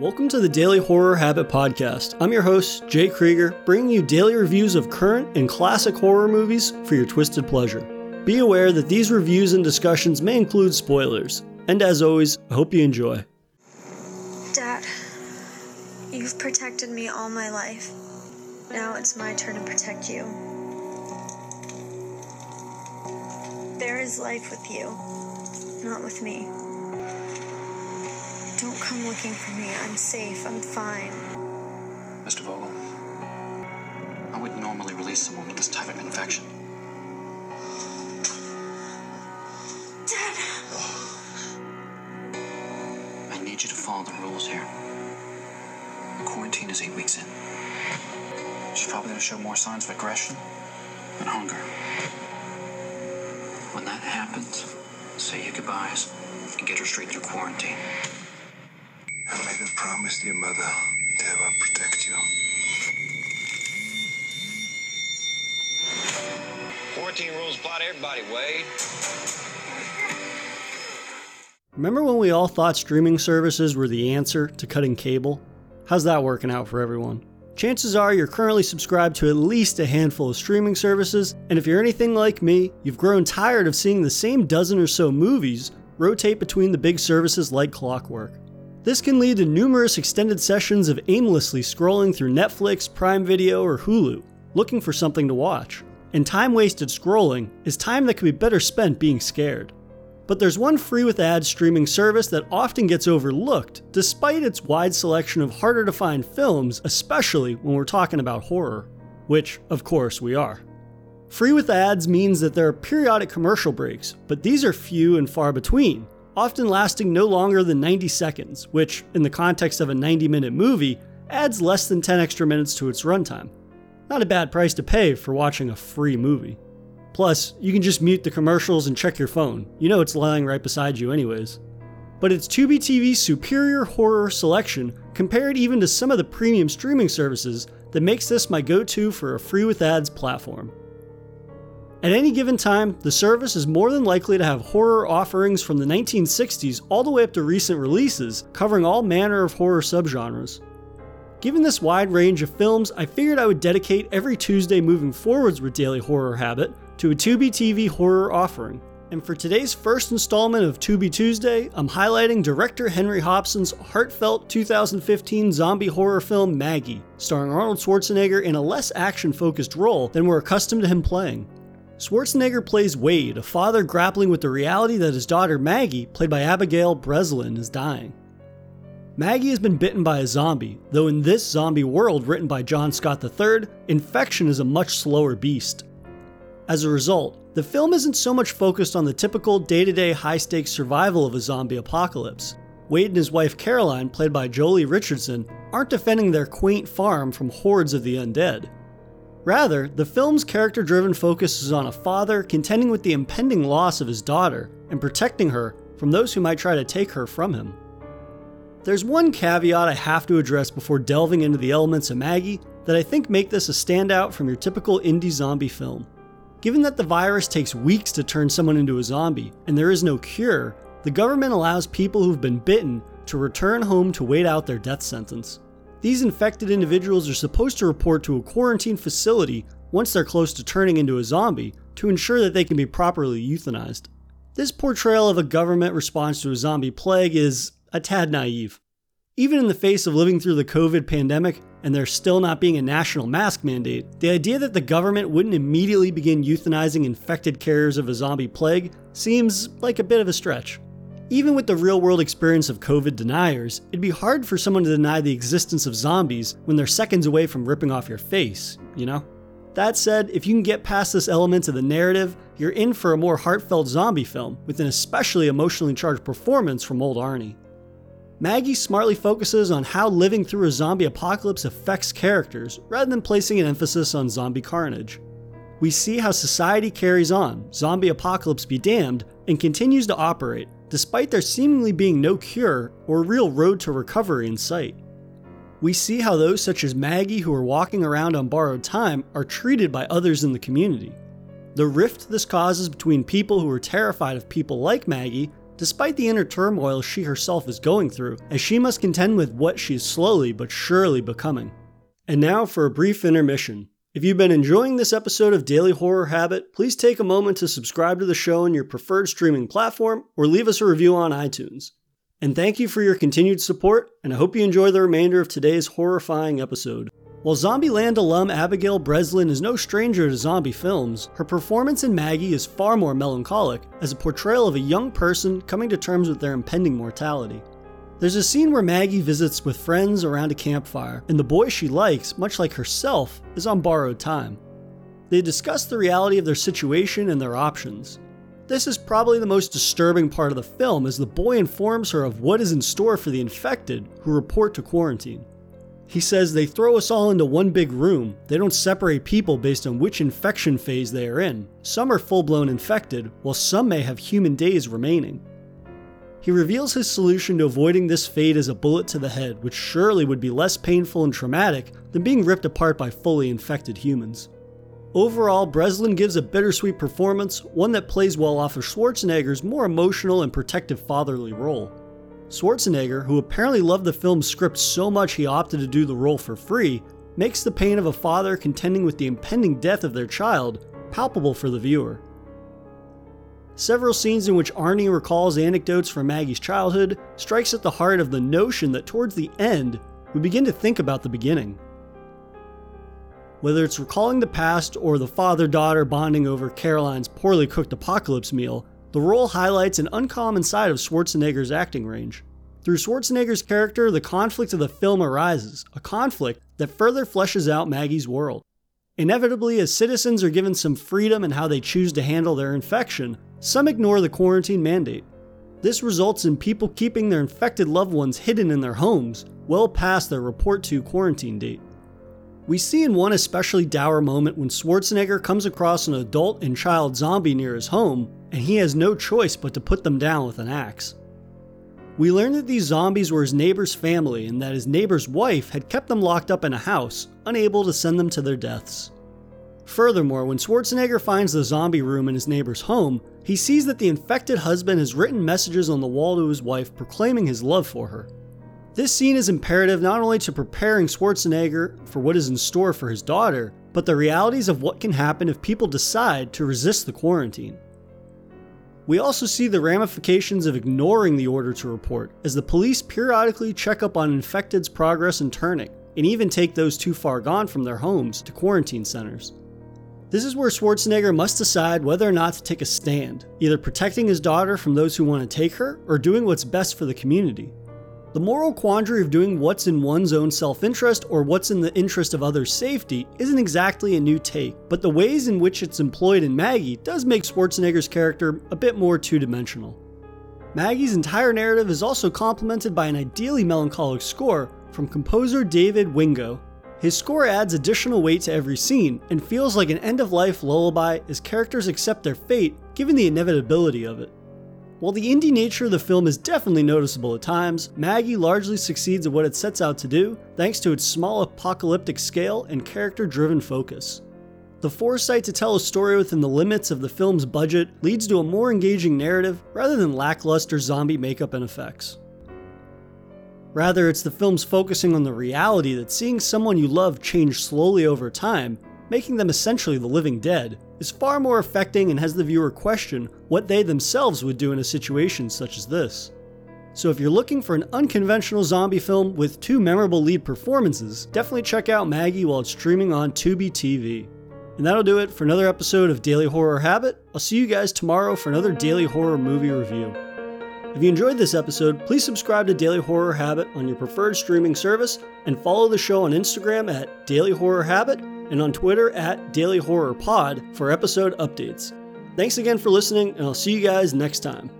Welcome to the Daily Horror Habit Podcast. I'm your host, Jay Krieger, bringing you daily reviews of current and classic horror movies for your twisted pleasure. Be aware that these reviews and discussions may include spoilers. And as always, I hope you enjoy. Dad, you've protected me all my life. Now it's my turn to protect you. There is life with you, not with me. Don't come looking for me. I'm safe. I'm fine. Mr. Vogel, I wouldn't normally release someone with this type of infection. Dad! I need you to follow the rules here. The quarantine is 8 weeks in. She's probably going to show more signs of aggression and hunger. When that happens, say your goodbyes and get her straight through quarantine. I made a promise to your mother that I would protect you. Quarantine rules apply to everybody, Wade. Remember when we all thought streaming services were the answer to cutting cable? How's that working out for everyone? Chances are you're currently subscribed to at least a handful of streaming services, and if you're anything like me, you've grown tired of seeing the same dozen or so movies rotate between the big services like clockwork. This can lead to numerous extended sessions of aimlessly scrolling through Netflix, Prime Video, or Hulu, looking for something to watch. And time wasted scrolling is time that could be better spent being scared. But there's one free with ads streaming service that often gets overlooked, despite its wide selection of harder to find films, especially when we're talking about horror, which of course we are. Free with ads means that there are periodic commercial breaks, but these are few and far between, often lasting no longer than 90 seconds, which, in the context of a 90-minute movie, adds less than 10 extra minutes to its runtime. Not a bad price to pay for watching a free movie. Plus, you can just mute the commercials and check your phone. You know it's lying right beside you anyways. But it's Tubi TV's superior horror selection, compared even to some of the premium streaming services, that makes this my go-to for a free with ads platform. At any given time, the service is more than likely to have horror offerings from the 1960s all the way up to recent releases, covering all manner of horror subgenres. Given this wide range of films, I figured I would dedicate every Tuesday moving forwards with Daily Horror Habit to a Tubi TV horror offering. And for today's first installment of Tubi Tuesday, I'm highlighting director Henry Hobson's heartfelt 2015 zombie horror film Maggie, starring Arnold Schwarzenegger in a less action-focused role than we're accustomed to him playing. Schwarzenegger plays Wade, a father grappling with the reality that his daughter Maggie, played by Abigail Breslin, is dying. Maggie has been bitten by a zombie, though in this zombie world written by John Scott III, infection is a much slower beast. As a result, the film isn't so much focused on the typical day-to-day high-stakes survival of a zombie apocalypse. Wade and his wife Caroline, played by Jolie Richardson, aren't defending their quaint farm from hordes of the undead. Rather, the film's character-driven focus is on a father contending with the impending loss of his daughter and protecting her from those who might try to take her from him. There's one caveat I have to address before delving into the elements of Maggie that I think make this a standout from your typical indie zombie film. Given that the virus takes weeks to turn someone into a zombie and there is no cure, the government allows people who've been bitten to return home to wait out their death sentence. These infected individuals are supposed to report to a quarantine facility once they're close to turning into a zombie to ensure that they can be properly euthanized. This portrayal of a government response to a zombie plague is a tad naive. Even in the face of living through the COVID pandemic and there still not being a national mask mandate, the idea that the government wouldn't immediately begin euthanizing infected carriers of a zombie plague seems like a bit of a stretch. Even with the real-world experience of COVID deniers, it'd be hard for someone to deny the existence of zombies when they're seconds away from ripping off your face, you know? That said, if you can get past this element of the narrative, you're in for a more heartfelt zombie film, with an especially emotionally charged performance from old Arnie. Maggie smartly focuses on how living through a zombie apocalypse affects characters, rather than placing an emphasis on zombie carnage. We see how society carries on, zombie apocalypse be damned, and continues to operate, despite there seemingly being no cure or real road to recovery in sight. We see how those such as Maggie who are walking around on borrowed time are treated by others in the community. The rift this causes between people who are terrified of people like Maggie despite the inner turmoil she herself is going through, as she must contend with what she is slowly but surely becoming. And now for a brief intermission. If you've been enjoying this episode of Daily Horror Habit, please take a moment to subscribe to the show on your preferred streaming platform or leave us a review on iTunes. And thank you for your continued support, and I hope you enjoy the remainder of today's horrifying episode. While Zombieland alum Abigail Breslin is no stranger to zombie films, her performance in Maggie is far more melancholic, as a portrayal of a young person coming to terms with their impending mortality. There's a scene where Maggie visits with friends around a campfire, and the boy she likes, much like herself, is on borrowed time. They discuss the reality of their situation and their options. This is probably the most disturbing part of the film, as the boy informs her of what is in store for the infected, who report to quarantine. He says they throw us all into one big room. They don't separate people based on which infection phase they are in. Some are full-blown infected, while some may have human days remaining. He reveals his solution to avoiding this fate as a bullet to the head, which surely would be less painful and traumatic than being ripped apart by fully infected humans. Overall, Breslin gives a bittersweet performance, one that plays well off of Schwarzenegger's more emotional and protective fatherly role. Schwarzenegger, who apparently loved the film's script so much he opted to do the role for free, makes the pain of a father contending with the impending death of their child palpable for the viewer. Several scenes in which Arnie recalls anecdotes from Maggie's childhood strikes at the heart of the notion that towards the end, we begin to think about the beginning. Whether it's recalling the past or the father-daughter bonding over Caroline's poorly cooked apocalypse meal, the role highlights an uncommon side of Schwarzenegger's acting range. Through Schwarzenegger's character, the conflict of the film arises, a conflict that further fleshes out Maggie's world. Inevitably, as citizens are given some freedom in how they choose to handle their infection, some ignore the quarantine mandate. This results in people keeping their infected loved ones hidden in their homes, well past their report-to quarantine date. We see in one especially dour moment when Schwarzenegger comes across an adult and child zombie near his home, and he has no choice but to put them down with an axe. We learn that these zombies were his neighbor's family and that his neighbor's wife had kept them locked up in a house, unable to send them to their deaths. Furthermore, when Schwarzenegger finds the zombie room in his neighbor's home, he sees that the infected husband has written messages on the wall to his wife proclaiming his love for her. This scene is imperative not only to preparing Schwarzenegger for what is in store for his daughter, but the realities of what can happen if people decide to resist the quarantine. We also see the ramifications of ignoring the order to report, as the police periodically check up on infected's progress in turning, and even take those too far gone from their homes to quarantine centers. This is where Schwarzenegger must decide whether or not to take a stand, either protecting his daughter from those who want to take her, or doing what's best for the community. The moral quandary of doing what's in one's own self-interest or what's in the interest of others' safety isn't exactly a new take, but the ways in which it's employed in Maggie does make Schwarzenegger's character a bit more two-dimensional. Maggie's entire narrative is also complemented by an ideally melancholic score from composer David Wingo. His score adds additional weight to every scene and feels like an end-of-life lullaby as characters accept their fate given the inevitability of it. While the indie nature of the film is definitely noticeable at times, Maggie largely succeeds at what it sets out to do thanks to its small apocalyptic scale and character-driven focus. The foresight to tell a story within the limits of the film's budget leads to a more engaging narrative rather than lackluster zombie makeup and effects. Rather, it's the film's focusing on the reality that seeing someone you love change slowly over time, making them essentially the living dead, is far more affecting and has the viewer question what they themselves would do in a situation such as this. So if you're looking for an unconventional zombie film with two memorable lead performances, definitely check out Maggie while it's streaming on Tubi TV. And that'll do it for another episode of Daily Horror Habit. I'll see you guys tomorrow for another Daily Horror Movie Review. If you enjoyed this episode, please subscribe to Daily Horror Habit on your preferred streaming service and follow the show on Instagram at Daily Horror Habit and on Twitter at Daily Horror Pod for episode updates. Thanks again for listening, and I'll see you guys next time.